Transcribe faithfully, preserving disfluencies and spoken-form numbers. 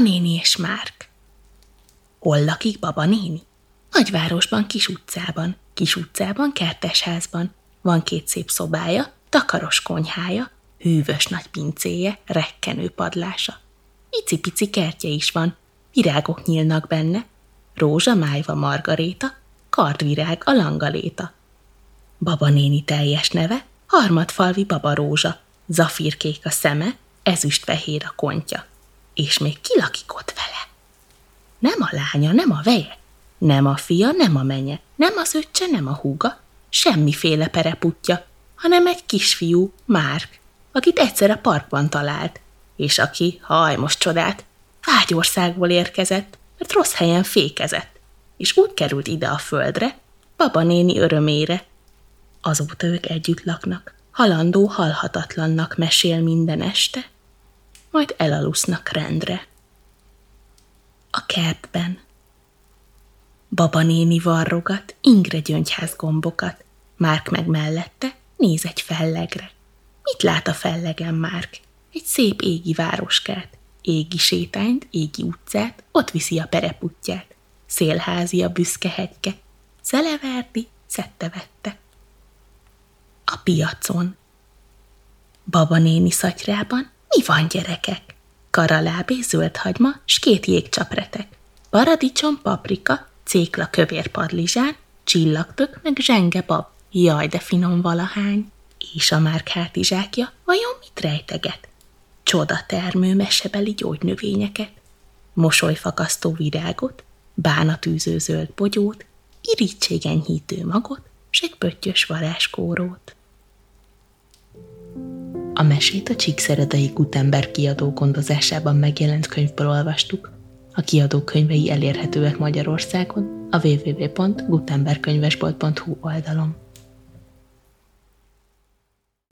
Baba néni és Márk. Hol lakik Baba néni? Nagyvárosban, kis utcában, kis utcában, kertesházban. Van két szép szobája, takaros konyhája, hűvös nagy pincéje, rekkenő padlása. Icipici kertje is van, virágok nyílnak benne. Rózsa, májva, margaréta, kardvirág, a langaléta. Baba néni teljes neve, harmadfalvi babarózsa, zafírkék a szeme, ezüstfehér a kontja. És még ki lakik ott vele? Nem a lánya, nem a veje, nem a fia, nem a menye, nem az öccse, nem a húga, semmiféle pereputja, hanem egy kisfiú, Márk, akit egyszer a parkban talált, és aki, haj most csodát, Vágyországból érkezett, mert rossz helyen fékezett, és úgy került ide a földre, Baba néni örömére. Azóta ők együtt laknak, halandó, halhatatlannak mesél minden este, majd elalusznak rendre. A kertben. Baba néni varrogat ingre gyöngyház gombokat, Márk meg mellette néz egy fellegre. Mit lát a fellegen Márk? Egy szép égi városkát, égi sétányt, égi utcát, ott viszi a pereputtyát. Szélházi a büszke hegyke, Zeleverdi szedte-vette. A piacon. Baba néni szatyrában mi van, gyerekek? Karalábé, zöldhagyma, s két jégcsapretek. Paradicsom, paprika, cékla kövér padlizsán, csillagtök, meg zsengebab. Jaj, de finom valahány! És a Márk hátizsákja vajon mit rejteget? Csoda termő mesebeli gyógynövényeket, mosolyfakasztó virágot, bánatűző zöld bogyót, irítségenyhítő magot, s egy pöttyös varázskórót. A mesét a Csíkszeredei Gutenberg kiadó gondozásában megjelent könyvből olvastuk. A kiadó könyvei elérhetőek Magyarországon a double-u double-u double-u pont gutenberg könyvesbolt pont hú oldalon.